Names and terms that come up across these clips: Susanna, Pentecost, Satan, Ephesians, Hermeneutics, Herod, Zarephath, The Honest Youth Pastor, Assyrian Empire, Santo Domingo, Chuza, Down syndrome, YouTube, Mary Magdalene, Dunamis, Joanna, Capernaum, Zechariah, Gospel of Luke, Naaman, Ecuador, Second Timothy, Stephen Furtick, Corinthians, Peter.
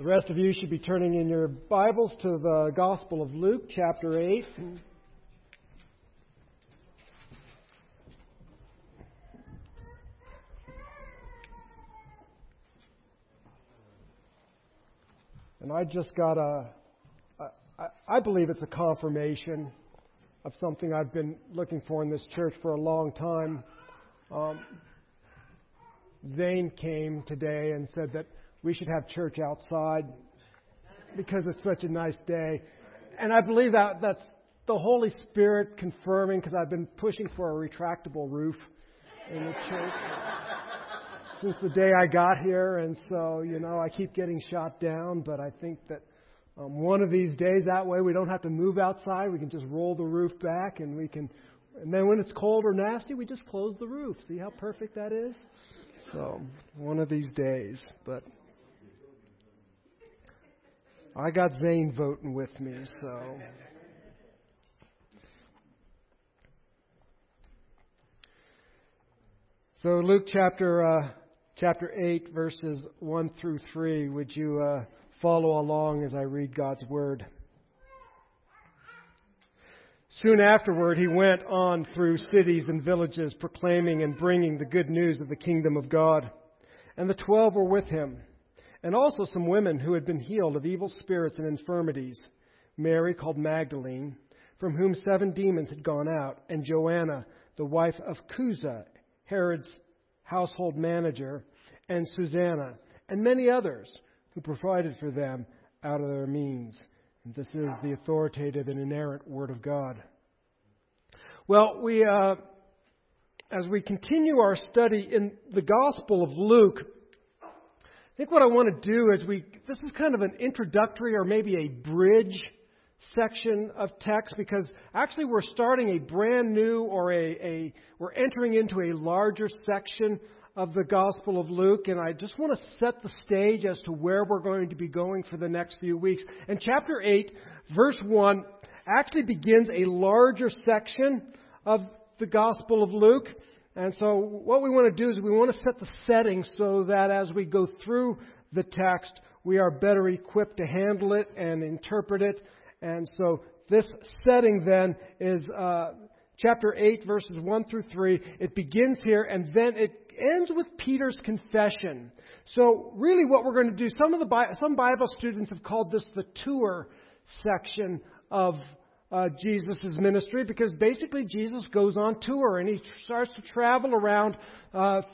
The rest of you should be turning in your Bibles to the Gospel of Luke, chapter 8. And I just got I believe it's a confirmation of something I've been looking for in this church for a long time. Zane came today and said that we should have church outside because it's such a nice day. And I believe that that's the Holy Spirit confirming, because I've been pushing for a retractable roof in the church since the day I got here. And so, you know, I keep getting shot down, but I think that one of these days, that way we don't have to move outside. We can just roll the roof back, and we can, and then when it's cold or nasty, we just close the roof. See how perfect that is? So, one of these days, but I got Zane voting with me, so. So Luke chapter 8, verses 1 through 3, would you follow along as I read God's Word? Soon afterward, he went on through cities and villages, proclaiming and bringing the good news of the kingdom of God. And the 12 were with him, and also some women who had been healed of evil spirits and infirmities. Mary, called Magdalene, from whom 7 demons had gone out, and Joanna, the wife of Chuza, Herod's household manager, and Susanna, and many others who provided for them out of their means. And this is the authoritative and inerrant Word of God. Well, we as we continue our study in the Gospel of Luke, I think what I want to do is this is kind of an introductory or maybe a bridge section of text, because actually we're starting a brand new or we're entering into a larger section of the Gospel of Luke, and I just want to set the stage as to where we're going to be going for the next few weeks. And chapter 8, verse 1 actually begins a larger section of the Gospel of Luke. And so what we want to do is we want to set the setting so that as we go through the text, we are better equipped to handle it and interpret it. And so this setting then is chapter 8, verses 1 through 3. It begins here, and then it ends with Peter's confession. So really what we're going to do, some Bible students have called this the tour section of Jesus' ministry, because basically Jesus goes on tour and he starts to travel around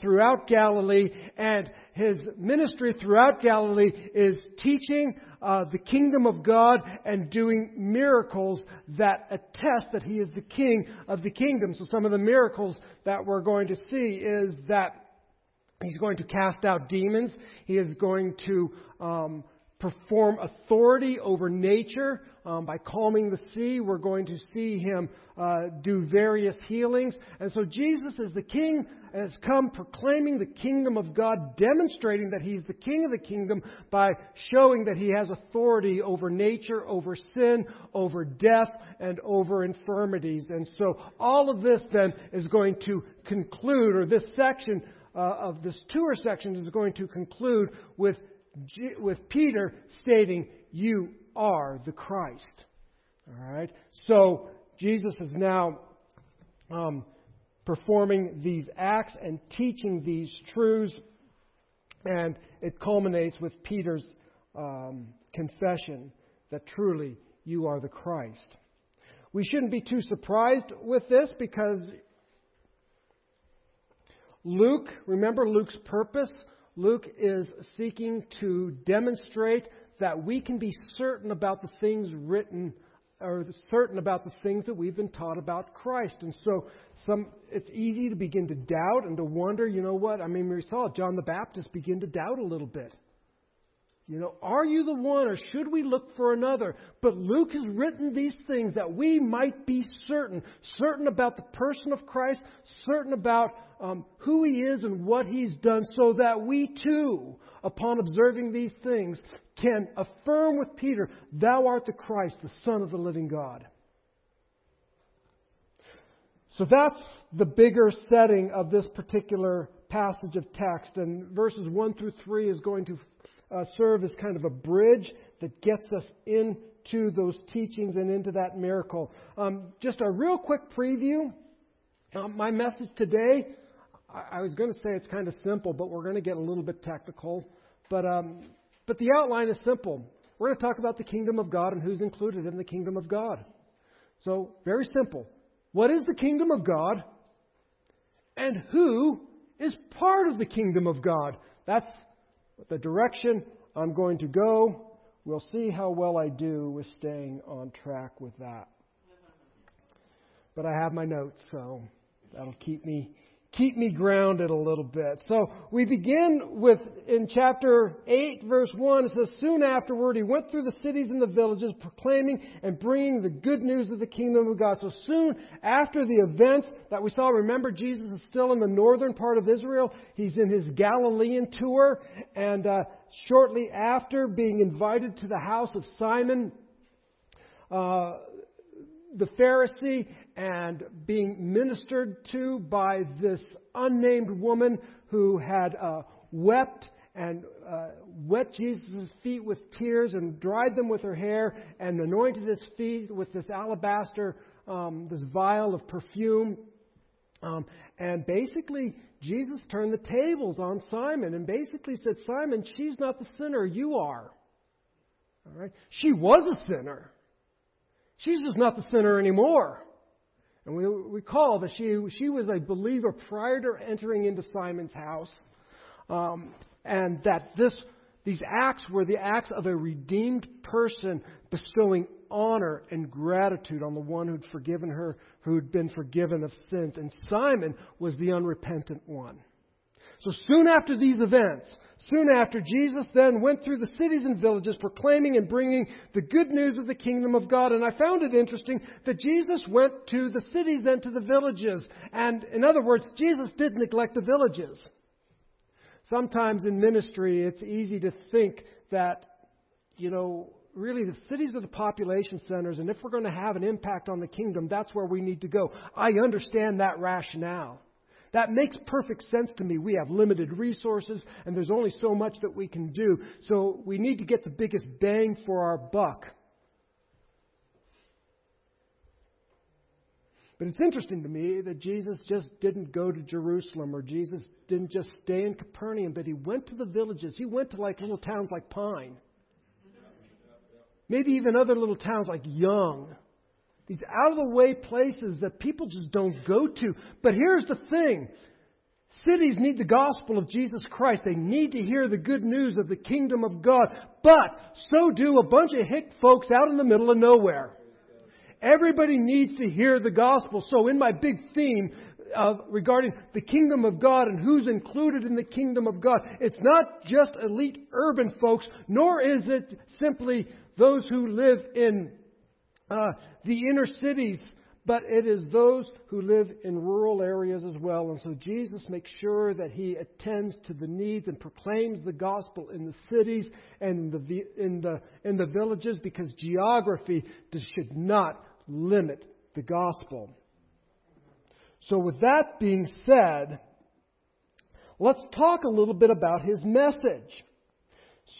throughout Galilee, and his ministry throughout Galilee is teaching the kingdom of God and doing miracles that attest that he is the king of the kingdom. So some of the miracles that we're going to see is that he's going to cast out demons. He is going to perform authority over nature by calming the sea. We're going to see him do various healings. And so Jesus is the king, has come proclaiming the kingdom of God, demonstrating that he's the king of the kingdom by showing that he has authority over nature, over sin, over death, and over infirmities. And so all of this then is going to conclude, or this section of this tour section is going to conclude with Peter stating, "You are the Christ." All right. So Jesus is now performing these acts and teaching these truths, and it culminates with Peter's confession that truly you are the Christ. We shouldn't be too surprised with this, because Luke, remember Luke's purpose? Luke is seeking to demonstrate that we can be certain about the things written, or certain about the things that we've been taught about Christ. And so it's easy to begin to doubt and to wonder, you know what? I mean, we saw John the Baptist begin to doubt a little bit. You know, are you the one, or should we look for another? But Luke has written these things that we might be certain about the person of Christ, certain about who he is and what he's done, so that we too, upon observing these things, can affirm with Peter, "Thou art the Christ, the Son of the living God." So that's the bigger setting of this particular passage of text. And verses 1 through 3 is going to serve as kind of a bridge that gets us into those teachings and into that miracle. Just a real quick preview. My message today, I was going to say it's kind of simple, but we're going to get a little bit technical. But the outline is simple. We're going to talk about the kingdom of God and who's included in the kingdom of God. So, very simple. What is the kingdom of God? And who is part of the kingdom of God? That's the direction I'm going to go. We'll see how well I do with staying on track with that. But I have my notes, so that'll keep me grounded a little bit. So we begin with, in chapter 8, verse 1, it says, "Soon afterward, he went through the cities and the villages, proclaiming and bringing the good news of the kingdom of God." So soon after the events that we saw, remember, Jesus is still in the northern part of Israel. He's in his Galilean tour. And shortly after being invited to the house of Simon, the Pharisee, and being ministered to by this unnamed woman who had wept and wet Jesus' feet with tears and dried them with her hair and anointed his feet with this alabaster, this vial of perfume. And basically, Jesus turned the tables on Simon and basically said, "Simon, she's not the sinner, you are." All right? She was a sinner. She's just not the sinner anymore. And we recall that she was a believer prior to entering into Simon's house, and that these acts were the acts of a redeemed person bestowing honor and gratitude on the one who'd forgiven her, who'd been forgiven of sins. And Simon was the unrepentant one. So soon after these events, soon after, Jesus then went through the cities and villages, proclaiming and bringing the good news of the kingdom of God. And I found it interesting that Jesus went to the cities and to the villages. And in other words, Jesus didn't neglect the villages. Sometimes in ministry, it's easy to think that, really the cities are the population centers. And if we're going to have an impact on the kingdom, that's where we need to go. I understand that rationale. That makes perfect sense to me. We have limited resources, and there's only so much that we can do. So we need to get the biggest bang for our buck. But it's interesting to me that Jesus just didn't go to Jerusalem, or Jesus didn't just stay in Capernaum, but he went to the villages. He went to little towns like Pine. Maybe even other little towns like Young. These out-of-the-way places that people just don't go to. But here's the thing. Cities need the gospel of Jesus Christ. They need to hear the good news of the kingdom of God. But so do a bunch of hick folks out in the middle of nowhere. Everybody needs to hear the gospel. So in my big theme regarding the kingdom of God and who's included in the kingdom of God, it's not just elite urban folks, nor is it simply those who live in the inner cities, but it is those who live in rural areas as well. And so Jesus makes sure that he attends to the needs and proclaims the gospel in the cities and in the villages, because geography should not limit the gospel. So with that being said, let's talk a little bit about his message.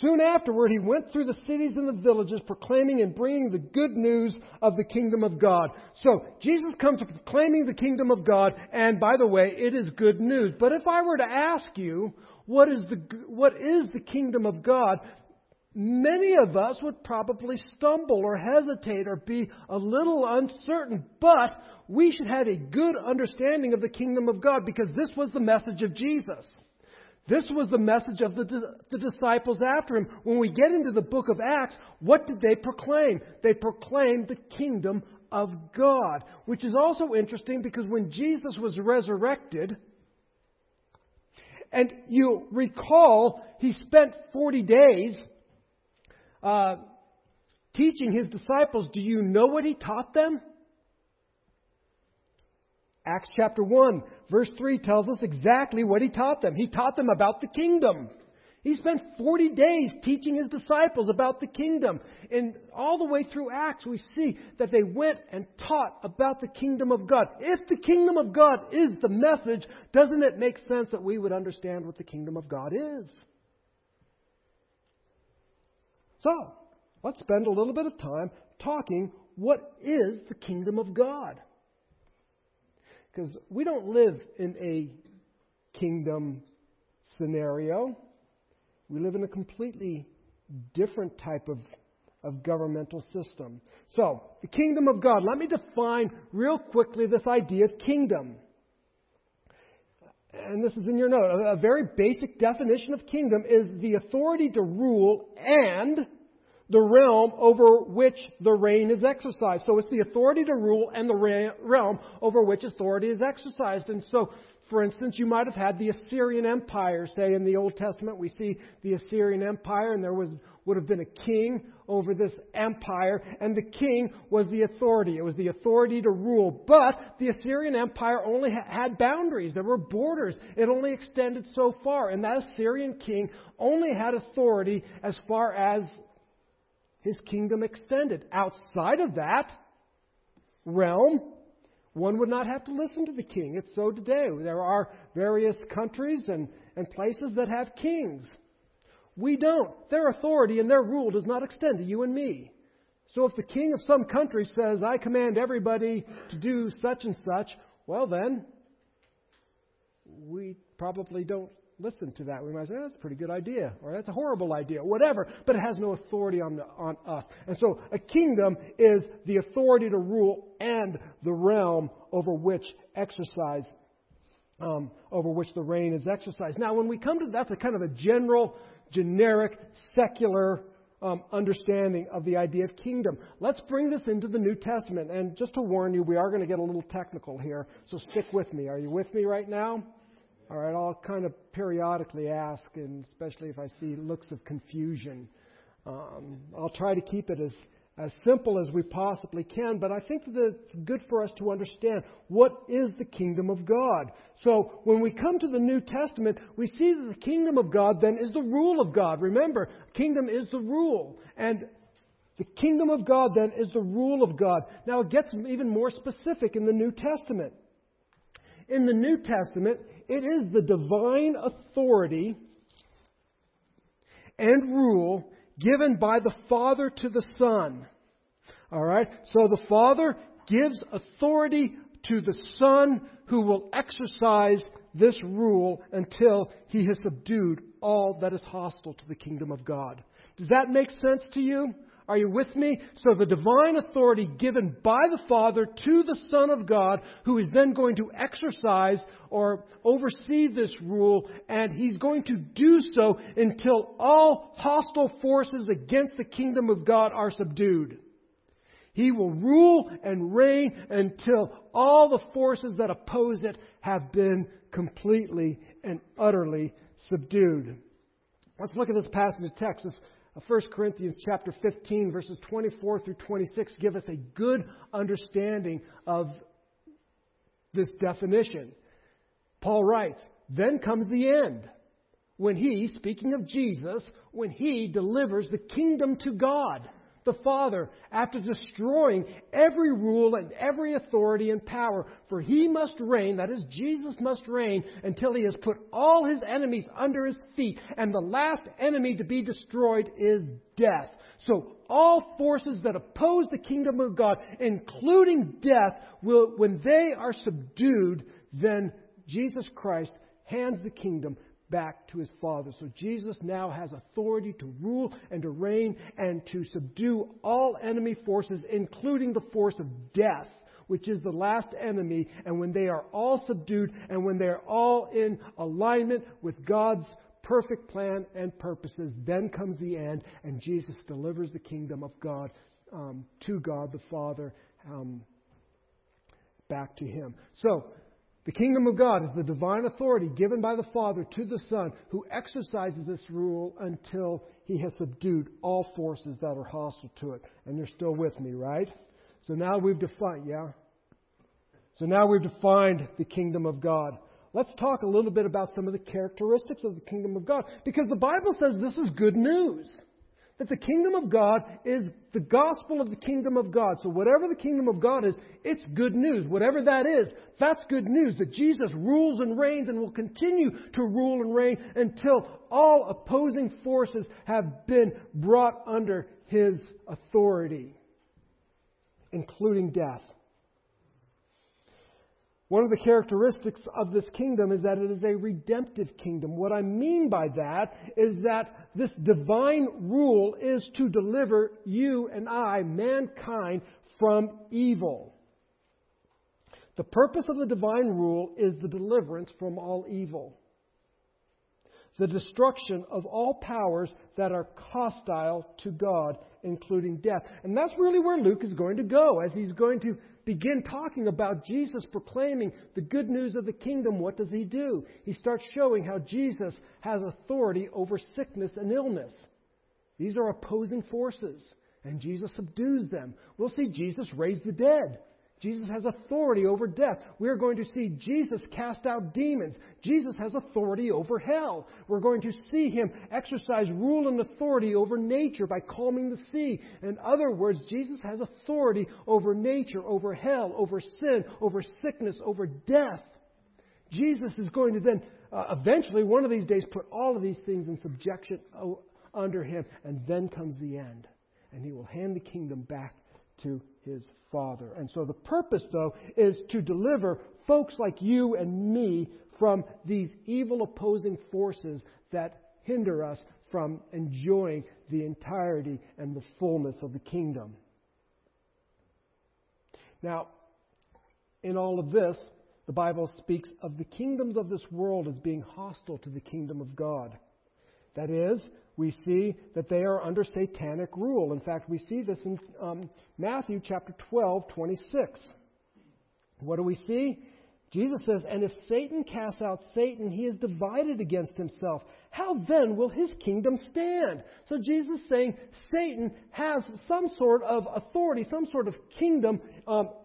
Soon afterward, he went through the cities and the villages, proclaiming and bringing the good news of the kingdom of God. So Jesus comes proclaiming the kingdom of God. And by the way, it is good news. But if I were to ask you, what is the kingdom of God? Many of us would probably stumble or hesitate or be a little uncertain. But we should have a good understanding of the kingdom of God, because this was the message of Jesus. This was the message of the disciples after him. When we get into the book of Acts, what did they proclaim? They proclaimed the kingdom of God, which is also interesting, because when Jesus was resurrected, and you recall he spent 40 days teaching his disciples. Do you know what he taught them? Acts chapter 1, verse 3 tells us exactly what he taught them. He taught them about the kingdom. He spent 40 days teaching his disciples about the kingdom. And all the way through Acts, we see that they went and taught about the kingdom of God. If the kingdom of God is the message, doesn't it make sense that we would understand what the kingdom of God is? So, let's spend a little bit of time talking what is the kingdom of God. Because we don't live in a kingdom scenario. We live in a completely different type of governmental system. So, the kingdom of God. Let me define real quickly this idea of kingdom. And this is in your note. A very basic definition of kingdom is the authority to rule and the realm over which the reign is exercised. So it's the authority to rule and the realm over which authority is exercised. And so, for instance, you might have had the Assyrian Empire. Say, in the Old Testament, we see the Assyrian Empire, and there would have been a king over this empire, and the king was the authority. It was the authority to rule. But the Assyrian Empire only had boundaries. There were borders. It only extended so far. And that Assyrian king only had authority as far as his kingdom extended. Outside of that realm, one would not have to listen to the king. It's so today. There are various countries and places that have kings. We don't. Their authority and their rule does not extend to you and me. So if the king of some country says, I command everybody to do such and such, well then, we probably don't listen to that. We might say, oh, that's a pretty good idea, or that's a horrible idea, whatever, but it has no authority on us. And so a kingdom is the authority to rule and the realm over which the reign is exercised. Now, when we come to that's a kind of a generic, secular understanding of the idea of kingdom. Let's bring this into the New Testament. And just to warn you, we are going to get a little technical here, so stick with me. Are you with me right now? All right, I'll kind of periodically ask, and especially if I see looks of confusion. I'll try to keep it as simple as we possibly can, but I think that it's good for us to understand what is the kingdom of God. So when we come to the New Testament, we see that the kingdom of God then is the rule of God. Remember, kingdom is the rule, and the kingdom of God then is the rule of God. Now it gets even more specific in the New Testament. In the New Testament, it is the divine authority and rule given by the Father to the Son. All right? So the Father gives authority to the Son, who will exercise this rule until he has subdued all that is hostile to the kingdom of God. Does that make sense to you? Are you with me? So the divine authority given by the Father to the Son of God, who is then going to exercise or oversee this rule, and he's going to do so until all hostile forces against the kingdom of God are subdued. He will rule and reign until all the forces that oppose it have been completely and utterly subdued. Let's look at this passage of text. 1 Corinthians chapter 15, verses 24 through 26 give us a good understanding of this definition. Paul writes, then comes the end, when he, speaking of Jesus, when he delivers the kingdom to God, the Father, after destroying every rule and every authority and power. For he must reign, that is, Jesus must reign, until he has put all his enemies under his feet. And the last enemy to be destroyed is death. So all forces that oppose the kingdom of God, including death, will, when they are subdued, then Jesus Christ hands the kingdom back to his Father. So Jesus now has authority to rule and to reign and to subdue all enemy forces, including the force of death, which is the last enemy. And when they are all subdued and when they are all in alignment with God's perfect plan and purposes, then comes the end, and Jesus delivers the kingdom of God to God the Father back to him. So the kingdom of God is the divine authority given by the Father to the Son, who exercises this rule until he has subdued all forces that are hostile to it. And you're still with me, right? So now we've defined the kingdom of God. Let's talk a little bit about some of the characteristics of the kingdom of God, because the Bible says this is good news. that the kingdom of God is the gospel of the kingdom of God. So whatever the kingdom of God is, it's good news. Whatever that is, that's good news. That Jesus rules and reigns and will continue to rule and reign until all opposing forces have been brought under His authority, including death. One of the characteristics of this kingdom is that it is a redemptive kingdom. What I mean by that is that this divine rule is to deliver you and I, mankind, from evil. The purpose of the divine rule is the deliverance from all evil, the destruction of all powers that are hostile to God, including death. And that's really where Luke is going to go, as he's going to begin talking about Jesus proclaiming the good news of the kingdom. What does he do? He starts showing how Jesus has authority over sickness and illness. These are opposing forces, and Jesus subdues them. We'll see Jesus raise the dead. Jesus has authority over death. We're going to see Jesus cast out demons. Jesus has authority over hell. We're going to see Him exercise rule and authority over nature by calming the sea. In other words, Jesus has authority over nature, over hell, over sin, over sickness, over death. Jesus is going to then eventually, one of these days, put all of these things in subjection under Him. And then comes the end. And He will hand the kingdom back to His Father. And so the purpose, though, is to deliver folks like you and me from these evil opposing forces that hinder us from enjoying the entirety and the fullness of the kingdom. Now, in all of this, the Bible speaks of the kingdoms of this world as being hostile to the kingdom of God. That is, we see that they are under satanic rule. In fact, we see this in Matthew chapter 12:26. What do we see? Jesus says, "And if Satan casts out Satan, he is divided against himself. How then will his kingdom stand?" So Jesus is saying Satan has some sort of authority, some sort of kingdom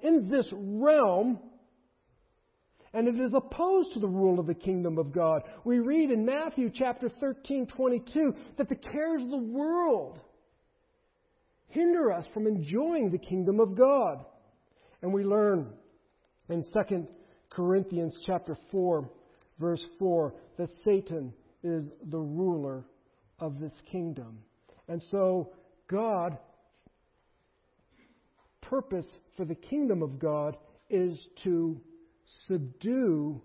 in this realm. And it is opposed to the rule of the kingdom of God. We read in Matthew chapter 13:22 that the cares of the world hinder us from enjoying the kingdom of God. And we learn in 2 Corinthians chapter 4, verse 4, that Satan is the ruler of this kingdom. And so God's purpose for the kingdom of God is to subdue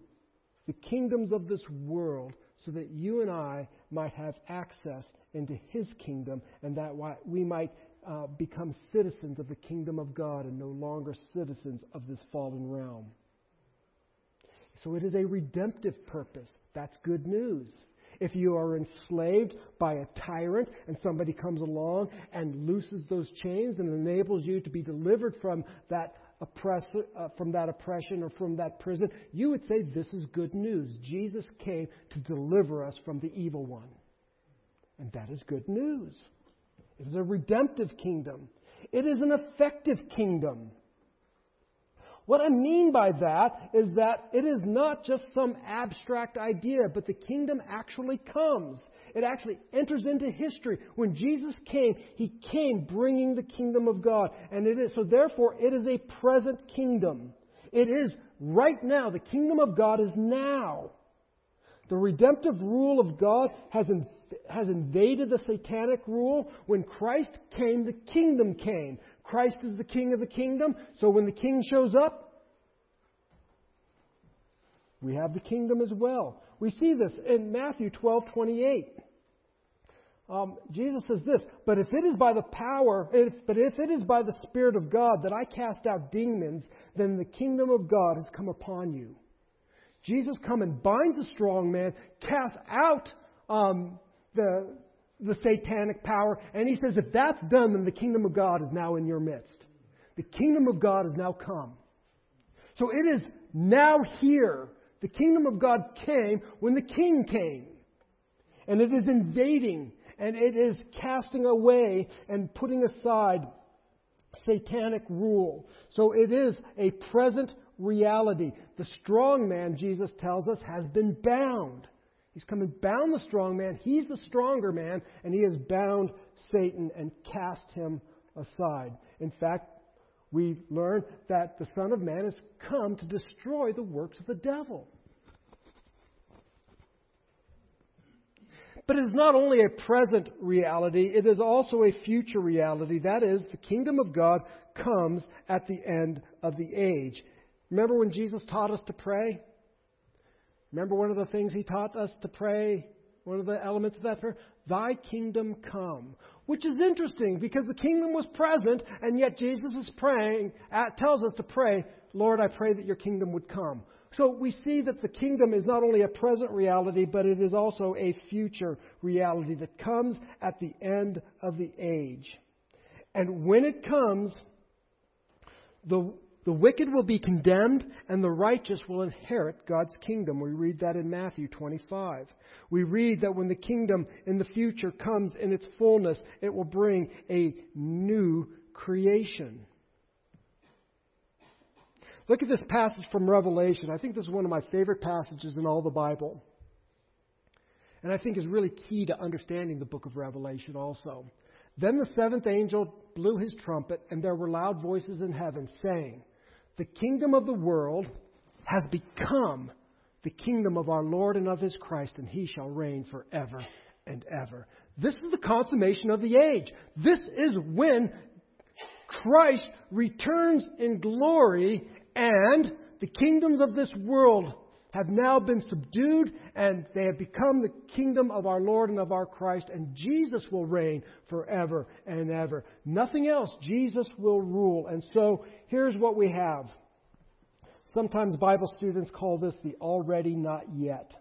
the kingdoms of this world so that you and I might have access into His kingdom, and that we might become citizens of the kingdom of God and no longer citizens of this fallen realm. So it is a redemptive purpose. That's good news. If you are enslaved by a tyrant and somebody comes along and looses those chains and enables you to be delivered from that oppression or from that prison, you would say this is good news. Jesus came to deliver us from the evil one. And that is good news. It is a redemptive kingdom. It is an effective kingdom. What I mean by that is that it is not just some abstract idea, but the kingdom actually comes. It actually enters into history. When Jesus came, He came bringing the kingdom of God. And it is, so therefore, it is a present kingdom. It is right now. The kingdom of God is now. The redemptive rule of God has invaded the satanic rule. When Christ came, the kingdom came. Christ is the king of the kingdom. So when the king shows up, we have the kingdom as well. We see this in Matthew 12:28. Jesus says this, "But if it is by the Spirit of God that I cast out demons, then the kingdom of God has come upon you." Jesus comes and binds the strong man, casts out the satanic power, and He says, if that's done, then the kingdom of God is now in your midst. The kingdom of God has now come. So it is now here. The kingdom of God came when the king came. And it is invading, and it is casting away and putting aside satanic rule. So it is a present reality. The strong man, Jesus tells us, has been bound. He's come and bound the strong man. He's the stronger man, and he has bound Satan and cast him aside. In fact, we learn that the Son of Man has come to destroy the works of the devil. But it is not only a present reality, it is also a future reality. That is, the kingdom of God comes at the end of the age. Remember when Jesus taught us to pray? Remember one of the things he taught us to pray? One of the elements of that prayer? Thy kingdom come. Which is interesting because the kingdom was present and yet Jesus is praying, tells us to pray, Lord, I pray that your kingdom would come. So we see that the kingdom is not only a present reality, but it is also a future reality that comes at the end of the age. And when it comes, the wicked will be condemned and the righteous will inherit God's kingdom. We read that in Matthew 25. We read that when the kingdom in the future comes in its fullness, it will bring a new creation. Look at this passage from Revelation. I think this is one of my favorite passages in all the Bible. And I think is really key to understanding the book of Revelation also. Then the seventh angel blew his trumpet, and there were loud voices in heaven saying, the kingdom of the world has become the kingdom of our Lord and of his Christ, and he shall reign forever and ever. This is the consummation of the age. This is when Christ returns in glory. And the kingdoms of this world have now been subdued, and they have become the kingdom of our Lord and of our Christ, and Jesus will reign forever and ever. Nothing else. Jesus will rule. And so here's what we have. Sometimes Bible students call this the already not yet.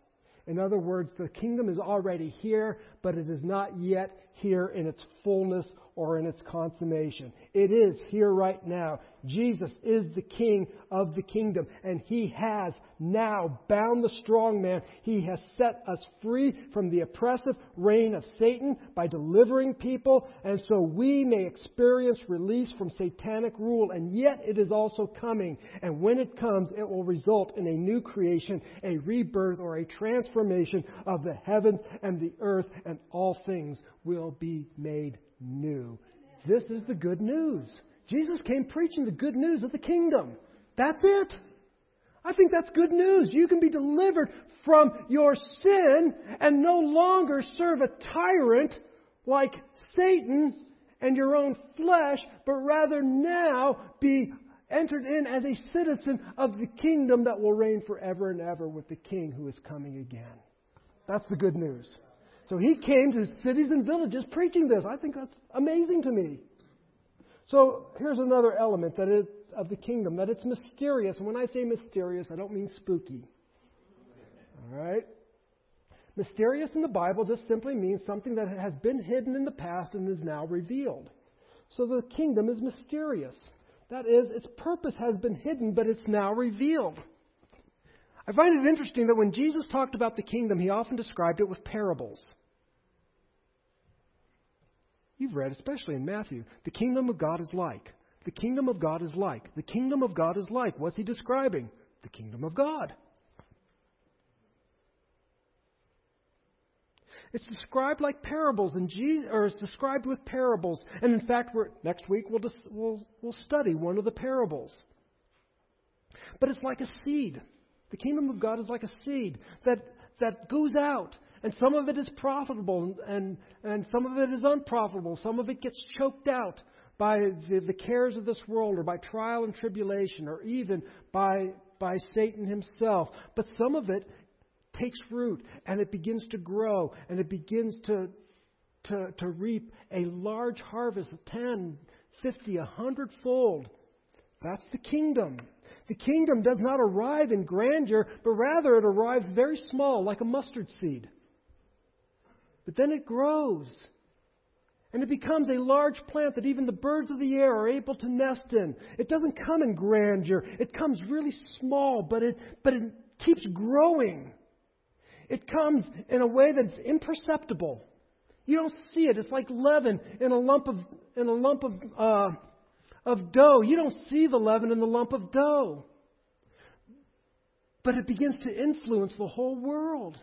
In other words, the kingdom is already here, but it is not yet here in its fullness or in its consummation. It is here right now. Jesus is the King of the kingdom, and he has now bound the strong man. He has set us free from the oppressive reign of Satan by delivering people, and so we may experience release from satanic rule, and yet it is also coming. And when it comes, it will result in a new creation, a rebirth, or a transformation of the heavens and the earth, and all things will be made new. This is the good news. Jesus came preaching the good news of the kingdom. That's it. I think that's good news. You can be delivered from your sin and no longer serve a tyrant like Satan and your own flesh, but rather now be entered in as a citizen of the kingdom that will reign forever and ever with the King who is coming again. That's the good news. So he came to cities and villages preaching this. I think that's amazing to me. So here's another element that is of the kingdom, that it's mysterious. And when I say mysterious, I don't mean spooky. All right? Mysterious in the Bible just simply means something that has been hidden in the past and is now revealed. So the kingdom is mysterious. That is, its purpose has been hidden, but it's now revealed. I find it interesting that when Jesus talked about the kingdom, he often described it with parables. You've read, especially in Matthew, the kingdom of God is like. The kingdom of God is like. The kingdom of God is like. What's he describing? The kingdom of God. It's described like parables, or it's described with parables. And in fact, next week we'll study one of the parables. But it's like a seed. The kingdom of God is like a seed that goes out, and some of it is profitable and some of it is unprofitable. Some of it gets choked out by the cares of this world or by trial and tribulation or even by Satan himself. But some of it takes root and it begins to grow and it begins to reap a large harvest of 10, 50, 100-fold. That's the kingdom. The kingdom does not arrive in grandeur, but rather it arrives very small, like a mustard seed. But then it grows, and it becomes a large plant that even the birds of the air are able to nest in. It doesn't come in grandeur. It comes really small, but it keeps growing. It comes in a way that's imperceptible. You don't see it. It's like leaven in a lump of of dough. You don't see the leaven in the lump of dough. But it begins to influence the whole world.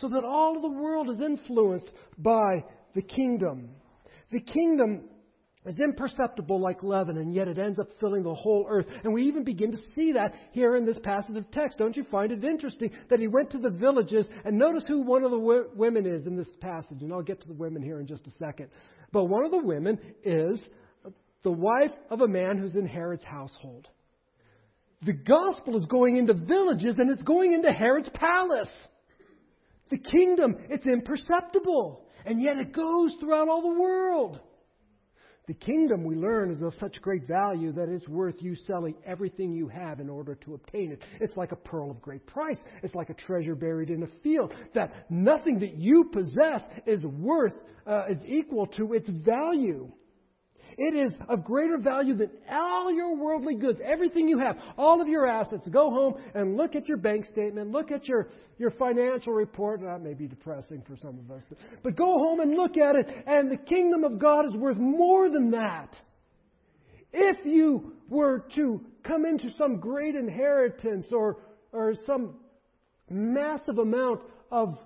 so that all of the world is influenced by the kingdom. The kingdom is imperceptible like leaven, and yet it ends up filling the whole earth. And we even begin to see that here in this passage of text. Don't you find it interesting that he went to the villages, and notice who one of the women is in this passage, and I'll get to the women here in just a second. But one of the women is the wife of a man who's in Herod's household. The gospel is going into villages, and it's going into Herod's palace. The kingdom, it's imperceptible, and yet it goes throughout all the world. The kingdom, we learn, is of such great value that it's worth you selling everything you have in order to obtain it. It's like a pearl of great price. It's like a treasure buried in a field, that nothing that you possess is worth, is equal to its value. It is of greater value than all your worldly goods, everything you have, all of your assets. Go home and look at your bank statement, look at your financial report. That may be depressing for some of us, but go home and look at it, and the kingdom of God is worth more than that. If you were to come into some great inheritance or some massive amount of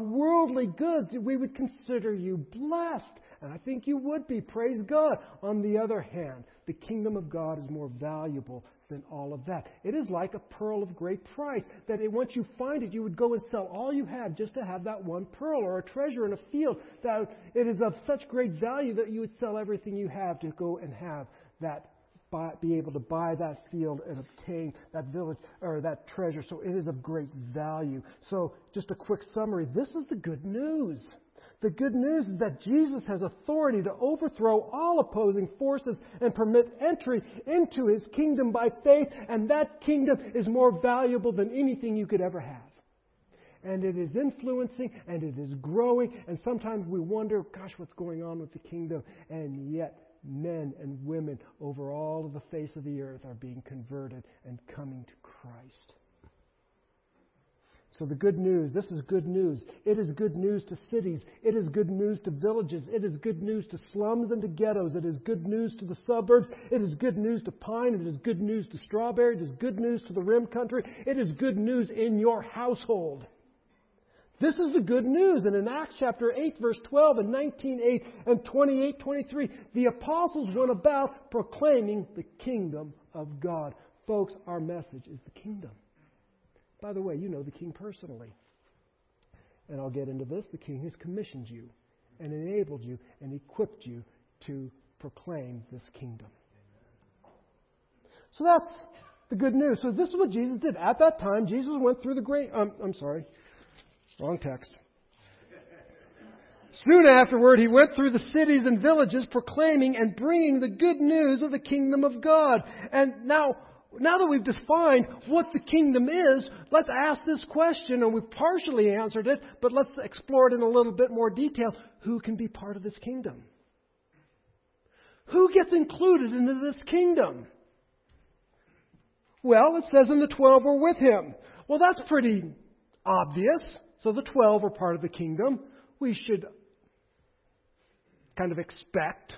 worldly goods, we would consider you blessed. And I think you would be, praise God. On the other hand, the kingdom of God is more valuable than all of that. It is like a pearl of great price, that once you find it, you would go and sell all you have just to have that one pearl, or a treasure in a field, that it is of such great value that you would sell everything you have to go and have that, be able to buy that field and obtain that village or that treasure. So it is of great value. So just a quick summary. This is the good news. The good news is that Jesus has authority to overthrow all opposing forces and permit entry into his kingdom by faith, and that kingdom is more valuable than anything you could ever have. And it is influencing, and it is growing, and sometimes we wonder, gosh, what's going on with the kingdom? And yet men and women over all of the face of the earth are being converted and coming to Christ. So the good news, this is good news. It is good news to cities. It is good news to villages. It is good news to slums and to ghettos. It is good news to the suburbs. It is good news to Pine. It is good news to Strawberry. It is good news to the Rim Country. It is good news in your household. This is the good news. And in Acts chapter 8, verse 12 and 19, 8 and 28, 23, the apostles went about proclaiming the kingdom of God. Folks, our message is the kingdom. By the way, you know the king personally. And I'll get into this. The king has commissioned you and enabled you and equipped you to proclaim this kingdom. So that's the good news. So this is what Jesus did. At that time, Jesus went through the great... I'm sorry. Wrong text. Soon afterward, he went through the cities and villages proclaiming and bringing the good news of the kingdom of God. And now that we've defined what the kingdom is, let's ask this question, and we've partially answered it, but let's explore it in a little bit more detail. Who can be part of this kingdom? Who gets included into this kingdom? Well, it says in the 12 were with him. Well, that's pretty obvious. So the 12 are part of the kingdom. We should kind of expect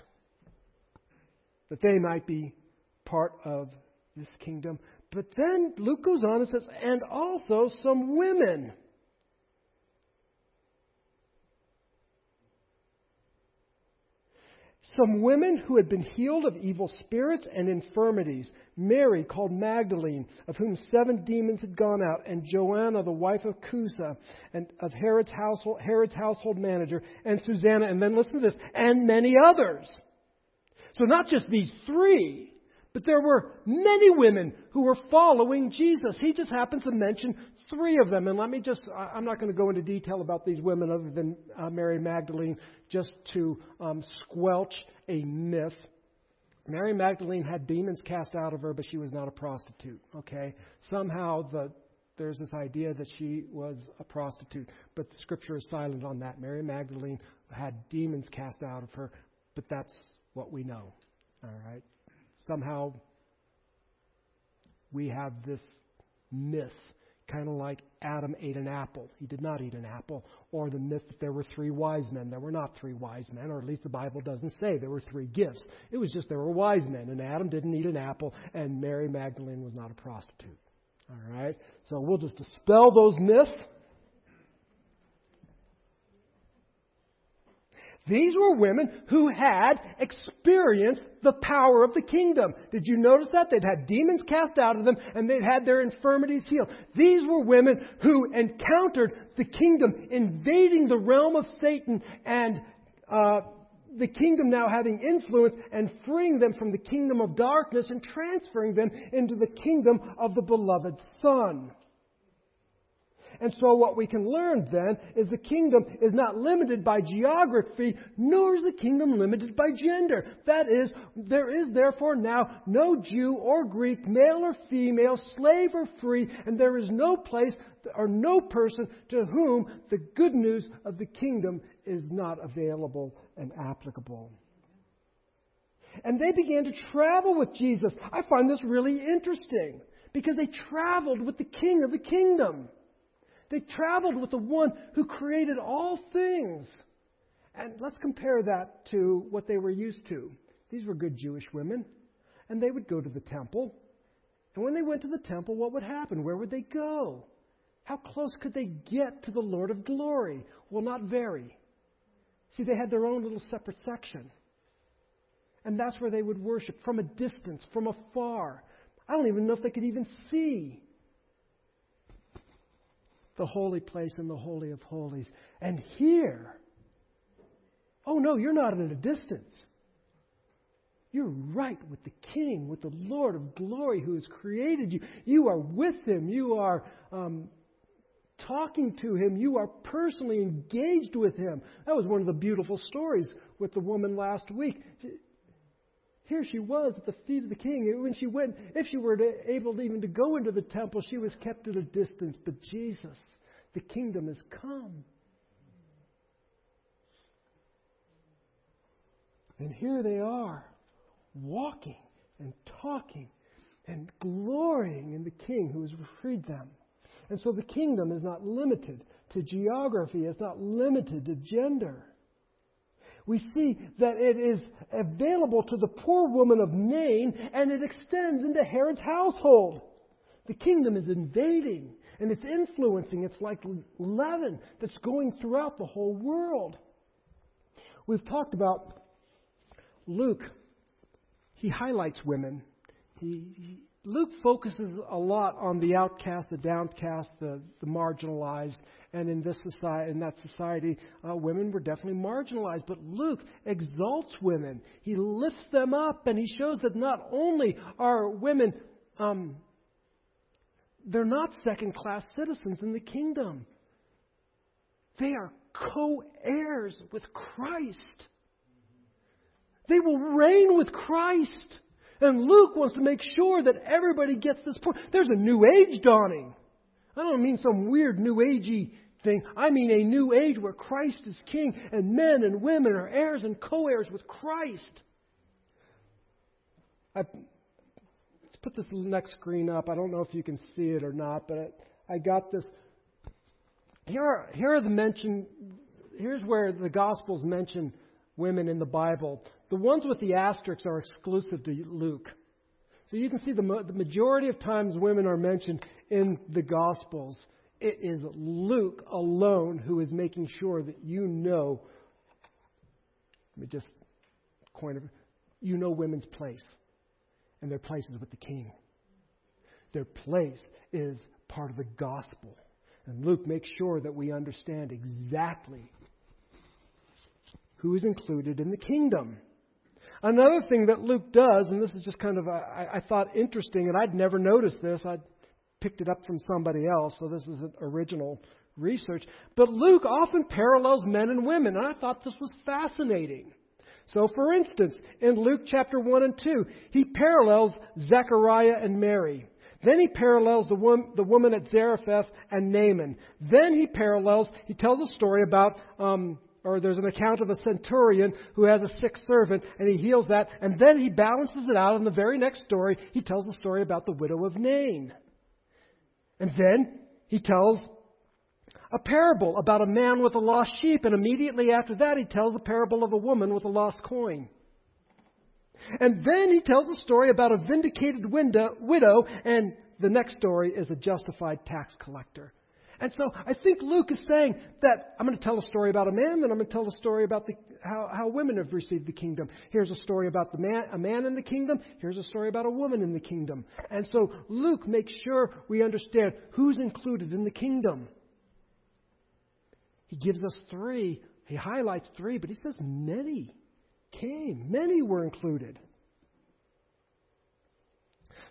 that they might be part of this kingdom. But then Luke goes on and says, and also some women. Some women who had been healed of evil spirits and infirmities. Mary, called Magdalene, of whom 7 demons had gone out, and Joanna, the wife of Chuza, and of Herod's household manager, and Susanna, and then listen to this, and many others. So not just these 3. But there were many women who were following Jesus. He just happens to mention 3 of them. And let me just, I'm not going to go into detail about these women other than Mary Magdalene, just to squelch a myth. Mary Magdalene had demons cast out of her, but she was not a prostitute. Okay? Somehow there's this idea that she was a prostitute, but the scripture is silent on that. Mary Magdalene had demons cast out of her, but that's what we know. All right? Somehow we have this myth, kind of like Adam ate an apple. He did not eat an apple. Or the myth that there were 3 wise men. There were not 3 wise men, or at least the Bible doesn't say there were 3 gifts. It was just there were wise men, and Adam didn't eat an apple, and Mary Magdalene was not a prostitute. All right? So we'll just dispel those myths. These were women who had experienced the power of the kingdom. Did you notice that? They'd had demons cast out of them, and they'd had their infirmities healed. These were women who encountered the kingdom invading the realm of Satan, and the kingdom now having influence and freeing them from the kingdom of darkness and transferring them into the kingdom of the beloved Son. And so what we can learn then is the kingdom is not limited by geography, nor is the kingdom limited by gender. That is, there is therefore now no Jew or Greek, male or female, slave or free, and there is no place or no person to whom the good news of the kingdom is not available and applicable. And they began to travel with Jesus. I find this really interesting because they traveled with the King of the kingdom. They traveled with the one who created all things. And let's compare that to what they were used to. These were good Jewish women, and they would go to the temple. And when they went to the temple, what would happen? Where would they go? How close could they get to the Lord of glory? Well, not very. See, they had their own little separate section. And that's where they would worship, from a distance, from afar. I don't even know if they could even see the holy place and the holy of holies. And here, oh no, you're not at a distance. You're right with the King, with the Lord of glory who has created you. You are with Him. You are talking to Him. You are personally engaged with Him. That was one of the beautiful stories with the woman last week. Here she was at the feet of the King. When she went, if she were able even to go into the temple, she was kept at a distance. But Jesus, the kingdom has come. And here they are, walking and talking and glorying in the King who has freed them. And so the kingdom is not limited to geography. It's not limited to gender. We see that it is available to the poor woman of Nain, and it extends into Herod's household. The kingdom is invading, and it's influencing. It's like leaven that's going throughout the whole world. We've talked about Luke. He highlights women. Luke focuses a lot on the outcast, the downcast, the marginalized. And in this society, in that society, women were definitely marginalized. But Luke exalts women. He lifts them up, and he shows that not only are women, they're not second-class citizens in the kingdom. They are co-heirs with Christ. They will reign with Christ. And Luke wants to make sure that everybody gets this point. There's a new age dawning. I don't mean some weird new agey thing. I mean a new age where Christ is king and men and women are heirs and co-heirs with Christ. Let's put this next screen up. I don't know if you can see it or not, but I got this. Here's where the Gospels mention women in the Bible. The ones with the asterisks are exclusive to Luke. So you can see the majority of times women are mentioned in the Gospels. It is Luke alone who is making sure that you know, let me just coin it, you know women's place. And their place is with the King. Their place is part of the Gospel. And Luke makes sure that we understand exactly who is included in the kingdom. Another thing that Luke does, and this is just kind of, I thought, interesting, and I'd never noticed this. I picked it up from somebody else, so this isn't original research. But Luke often parallels men and women, and I thought this was fascinating. So, for instance, in Luke chapter 1 and 2, he parallels Zechariah and Mary. Then he parallels the woman at Zarephath and Naaman. Then he tells a story about there's an account of a centurion who has a sick servant, and he heals that, and then he balances it out. In the very next story, he tells a story about the widow of Nain. And then he tells a parable about a man with a lost sheep, and immediately after that, he tells a parable of a woman with a lost coin. And then he tells a story about a vindicated widow, and the next story is a justified tax collector. And so I think Luke is saying that I'm going to tell a story about a man, then I'm going to tell a story about how women have received the kingdom. Here's a story about a man in the kingdom. Here's a story about a woman in the kingdom. And so Luke makes sure we understand who's included in the kingdom. He gives us three. He highlights three, but he says many came. Many were included.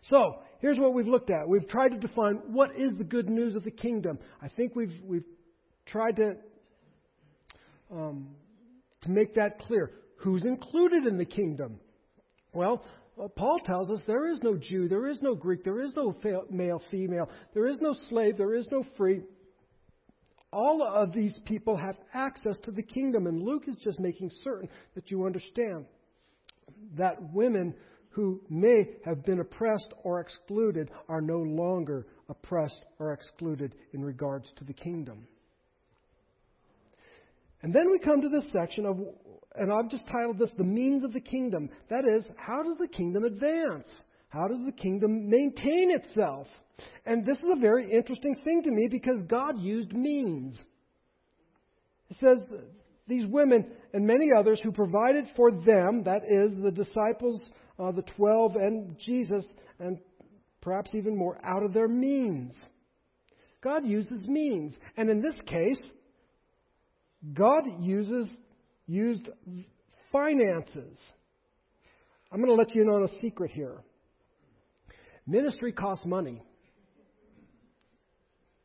So here's what we've looked at. We've tried to define what is the good news of the kingdom. I think we've tried to make that clear. Who's included in the kingdom? Well, Paul tells us there is no Jew, there is no Greek, there is no male, female, there is no slave, there is no free. All of these people have access to the kingdom, and Luke is just making certain that you understand that women who may have been oppressed or excluded are no longer oppressed or excluded in regards to the kingdom. And then we come to this section of, and I've just titled this, the means of the kingdom. That is, how does the kingdom advance? How does the kingdom maintain itself? And this is a very interesting thing to me because God used means. It says these women and many others who provided for them, that is, the disciples, the 12 and Jesus, and perhaps even more, out of their means. God uses means. And in this case, God used finances. I'm going to let you in on a secret here. Ministry costs money.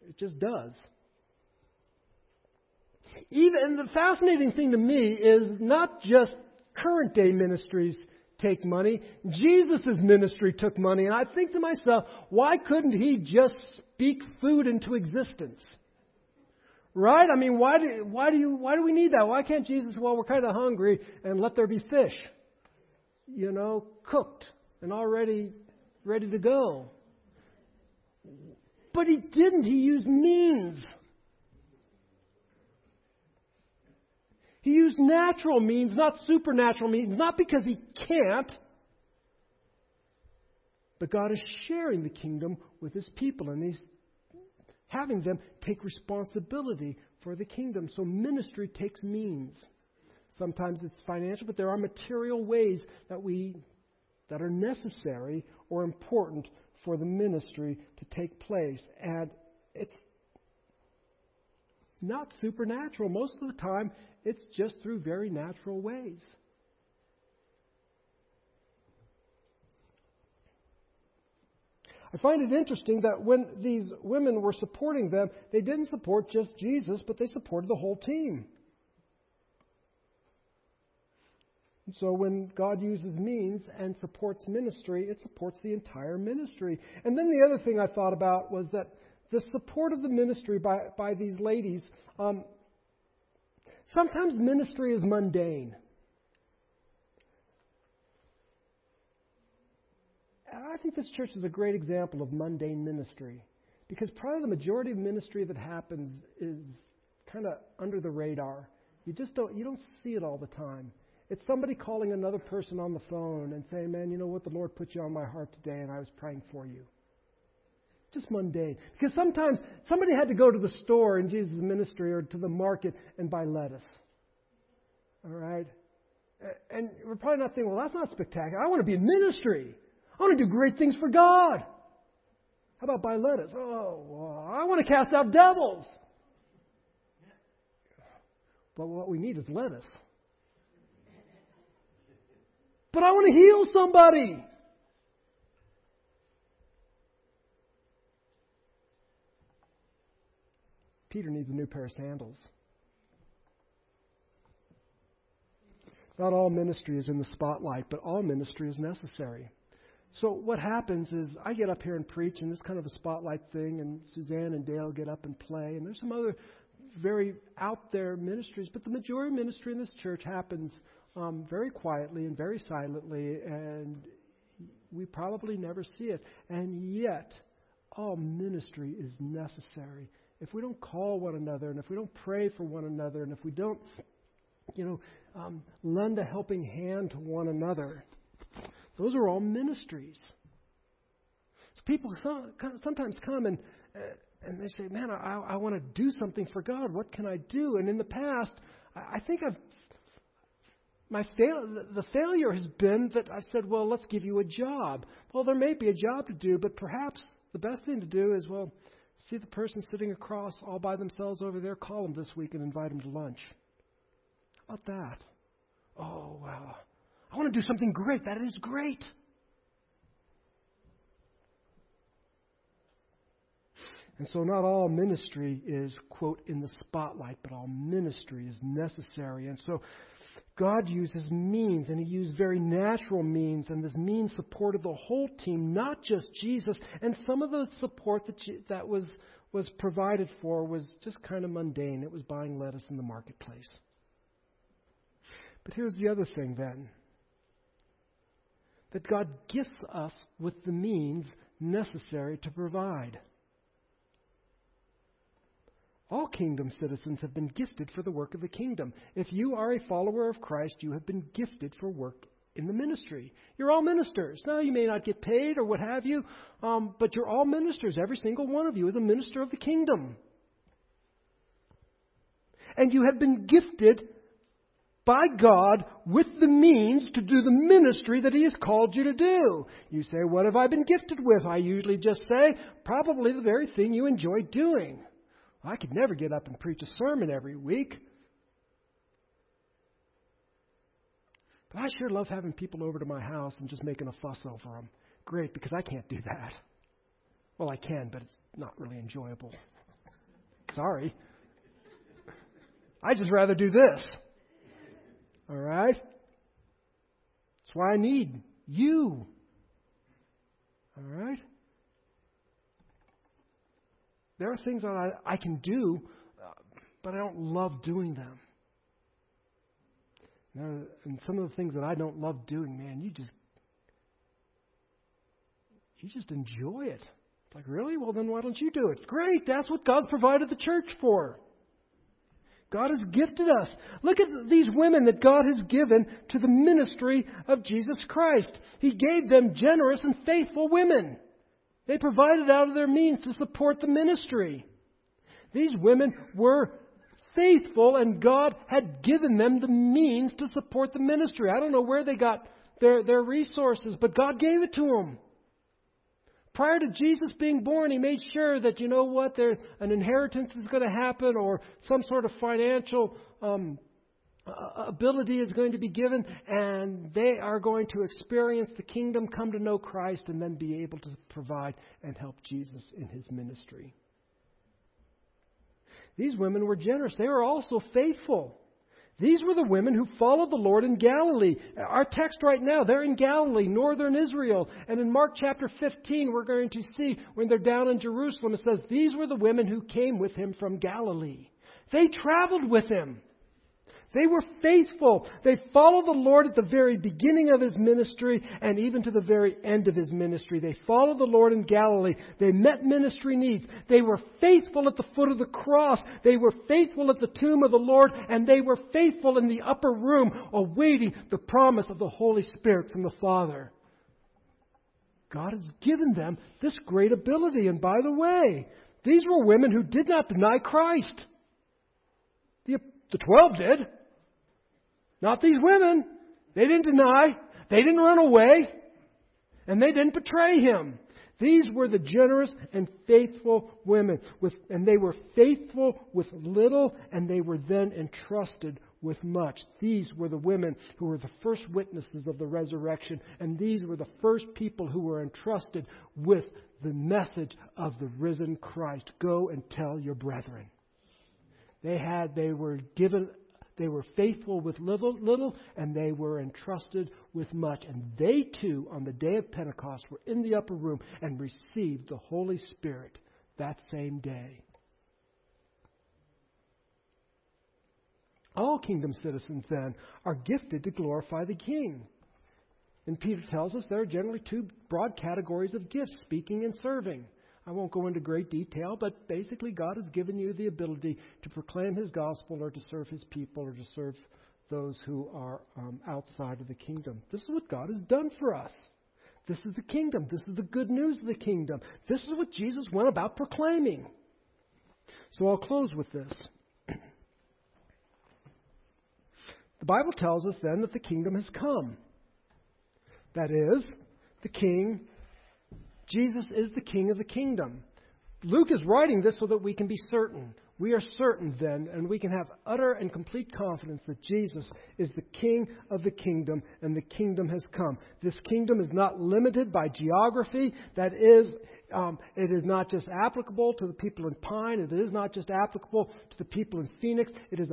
It just does. Even the fascinating thing to me is not just current day ministries take money. Jesus' ministry took money. And I think to myself, why couldn't he just speak food into existence? Right? I mean, why do we need that? Why can't Jesus, well, we're kind of hungry, and let there be fish, you know, cooked and already ready to go. But he didn't. He used means. He used natural means, not supernatural means, not because he can't. But God is sharing the kingdom with his people, and he's having them take responsibility for the kingdom. So ministry takes means. Sometimes it's financial, but there are material ways that are necessary or important for the ministry to take place. And it's not supernatural. Most of the time, it's just through very natural ways. I find it interesting that when these women were supporting them, they didn't support just Jesus, but they supported the whole team. And so when God uses means and supports ministry, it supports the entire ministry. And then the other thing I thought about was that the support of the ministry by these ladies, sometimes ministry is mundane. And I think this church is a great example of mundane ministry, because probably the majority of ministry that happens is kind of under the radar. You don't see it all the time. It's somebody calling another person on the phone and saying, man, you know what, the Lord put you on my heart today and I was praying for you. Just mundane. Because sometimes somebody had to go to the store in Jesus' ministry or to the market and buy lettuce. All right? And we're probably not thinking, well, that's not spectacular. I want to be in ministry. I want to do great things for God. How about buy lettuce? Oh, well, I want to cast out devils. But what we need is lettuce. But I want to heal somebody. Peter needs a new pair of sandals. Not all ministry is in the spotlight, but all ministry is necessary. So what happens is I get up here and preach, and it's kind of a spotlight thing, and Suzanne and Dale get up and play, and there's some other very out there ministries, but the majority of ministry in this church happens very quietly and very silently, and we probably never see it. And yet, all ministry is necessary. If we don't call one another, and if we don't pray for one another, and if we don't, lend a helping hand to one another, those are all ministries. So people sometimes come and And they say, man, I want to do something for God. What can I do? And in the past, I think the failure has been that I said, well, let's give you a job. Well, there may be a job to do, but perhaps the best thing to do is, well, see the person sitting across all by themselves over there, call them this week and invite them to lunch. How about that? Oh, wow. I want to do something great. That is great. And so not all ministry is, quote, in the spotlight, but all ministry is necessary. And so God uses means, and he used very natural means, and this means supported the whole team, not just Jesus. And some of the support that was provided for was just kind of mundane. It was buying lettuce in the marketplace. But here's the other thing then, that God gifts us with the means necessary to provide. All kingdom citizens have been gifted for the work of the kingdom. If you are a follower of Christ, you have been gifted for work in the ministry. You're all ministers. Now, you may not get paid or what have you, but you're all ministers. Every single one of you is a minister of the kingdom. And you have been gifted by God with the means to do the ministry that he has called you to do. You say, what have I been gifted with? I usually just say, probably the very thing you enjoy doing. I could never get up and preach a sermon every week. But I sure love having people over to my house and just making a fuss over them. Great, because I can't do that. Well, I can, but it's not really enjoyable. Sorry. I'd just rather do this. All right? That's why I need you. All right? There are things that I can do, but I don't love doing them. And some of the things that I don't love doing, man, you just enjoy it. It's like, really? Well, then why don't you do it? Great. That's what God's provided the church for. God has gifted us. Look at these women that God has given to the ministry of Jesus Christ. He gave them generous and faithful women. They provided out of their means to support the ministry. These women were faithful, and God had given them the means to support the ministry. I don't know where they got their resources, but God gave it to them. Prior to Jesus being born, he made sure that, you know what, an inheritance is going to happen or some sort of financial ability is going to be given, and they are going to experience the kingdom, come to know Christ, and then be able to provide and help Jesus in his ministry. These women were generous. They were also faithful. These were the women who followed the Lord in Galilee. Our text right now, they're in Galilee, northern Israel. And in Mark chapter 15, we're going to see when they're down in Jerusalem, it says, these were the women who came with him from Galilee. They traveled with him. They were faithful. They followed the Lord at the very beginning of his ministry and even to the very end of his ministry. They followed the Lord in Galilee. They met ministry needs. They were faithful at the foot of the cross. They were faithful at the tomb of the Lord. And they were faithful in the upper room awaiting the promise of the Holy Spirit from the Father. God has given them this great ability. And by the way, these were women who did not deny Christ. The 12 did. Not these women. They didn't deny. They didn't run away. And they didn't betray him. These were the generous and faithful women. And they were faithful with little, and they were then entrusted with much. These were the women who were the first witnesses of the resurrection. And these were the first people who were entrusted with the message of the risen Christ. Go and tell your brethren. They were faithful with little, and they were entrusted with much. And they too, on the day of Pentecost, were in the upper room and received the Holy Spirit that same day. All kingdom citizens, then, are gifted to glorify the King. And Peter tells us there are generally two broad categories of gifts, speaking and serving. I won't go into great detail, but basically God has given you the ability to proclaim his gospel or to serve his people or to serve those who are outside of the kingdom. This is what God has done for us. This is the kingdom. This is the good news of the kingdom. This is what Jesus went about proclaiming. So I'll close with this. The Bible tells us then that the kingdom has come. That is, the king, Jesus is the king of the kingdom. Luke is writing this so that we can be certain. We are certain then, and we can have utter and complete confidence that Jesus is the king of the kingdom, and the kingdom has come. This kingdom is not limited by geography. That is, it is not just applicable to the people in Pine. It is not just applicable to the people in Phoenix. It is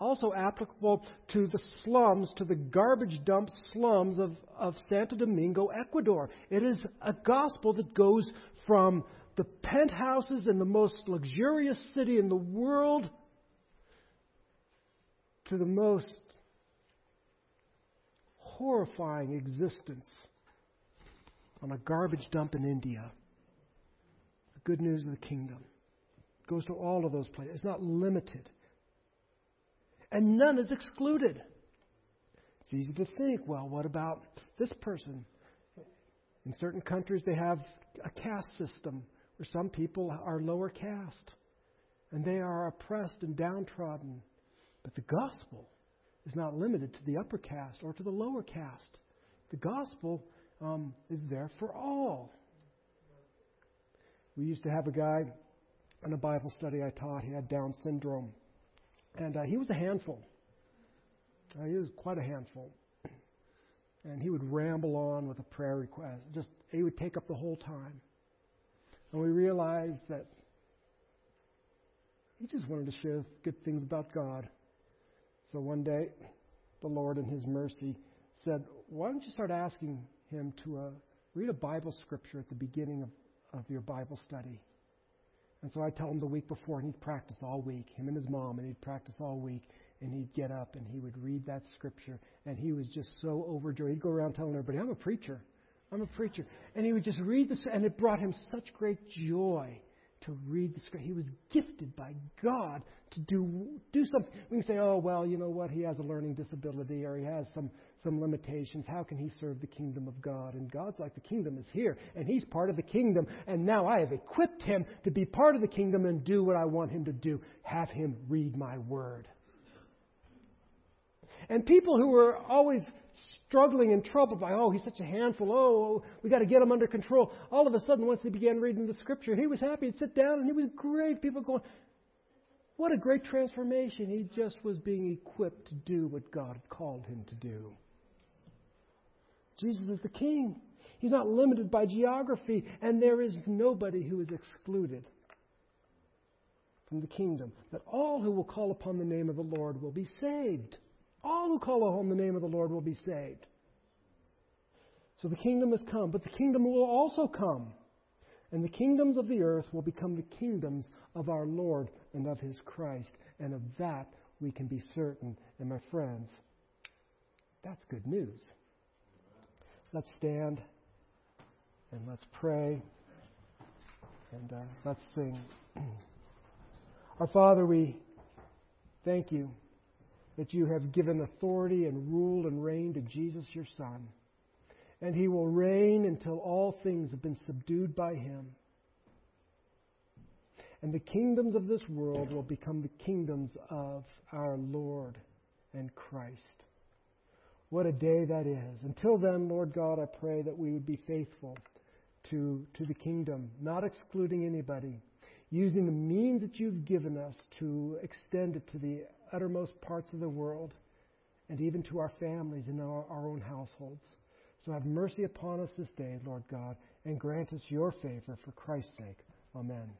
also applicable to the slums, to the garbage dump slums of Santo Domingo, Ecuador. It is a gospel that goes from the penthouses in the most luxurious city in the world to the most horrifying existence on a garbage dump in India. The good news of the kingdom goes to all of those places. It's not limited. And none is excluded. It's easy to think, well, what about this person? In certain countries, they have a caste system. For some people are lower caste, and they are oppressed and downtrodden. But the gospel is not limited to the upper caste or to the lower caste. The gospel is there for all. We used to have a guy in a Bible study I taught. He had Down syndrome, and he was a handful. He was quite a handful. And he would ramble on with a prayer request. Just, he would take up the whole time. And we realized that he just wanted to share good things about God. So one day, the Lord in His mercy said, why don't you start asking him to read a Bible scripture at the beginning of your Bible study? And so I tell him the week before, and he'd practice all week, him and his mom, and he'd practice all week. And he'd get up and he would read that scripture. And he was just so overjoyed. He'd go around telling everybody, I'm a preacher. I'm a preacher. And he would just read this, and it brought him such great joy to read the scripture. He was gifted by God to do something. We can say, oh, well, you know what? He has a learning disability, or he has some limitations. How can he serve the kingdom of God? And God's like, the kingdom is here, and he's part of the kingdom. And now I have equipped him to be part of the kingdom and do what I want him to do. Have him read my word. And people who were always struggling and troubled by, oh, he's such a handful, oh, we got to get him under control. All of a sudden, once they began reading the scripture, he was happy. He'd sit down, and he was great. People going, what a great transformation. He just was being equipped to do what God had called him to do. Jesus is the king. He's not limited by geography, and there is nobody who is excluded from the kingdom. That all who will call upon the name of the Lord will be saved. All who call upon the name of the Lord will be saved. So the kingdom has come, but the kingdom will also come. And the kingdoms of the earth will become the kingdoms of our Lord and of His Christ. And of that we can be certain. And my friends, that's good news. Let's stand and let's pray and let's sing. Our Father, we thank you that you have given authority and rule and reign to Jesus, your Son. And he will reign until all things have been subdued by him. And the kingdoms of this world will become the kingdoms of our Lord and Christ. What a day that is. Until then, Lord God, I pray that we would be faithful to the kingdom, not excluding anybody, using the means that you've given us to extend it to the uttermost parts of the world, and even to our families and our own households. So have mercy upon us this day, Lord God, and grant us your favor for Christ's sake. Amen.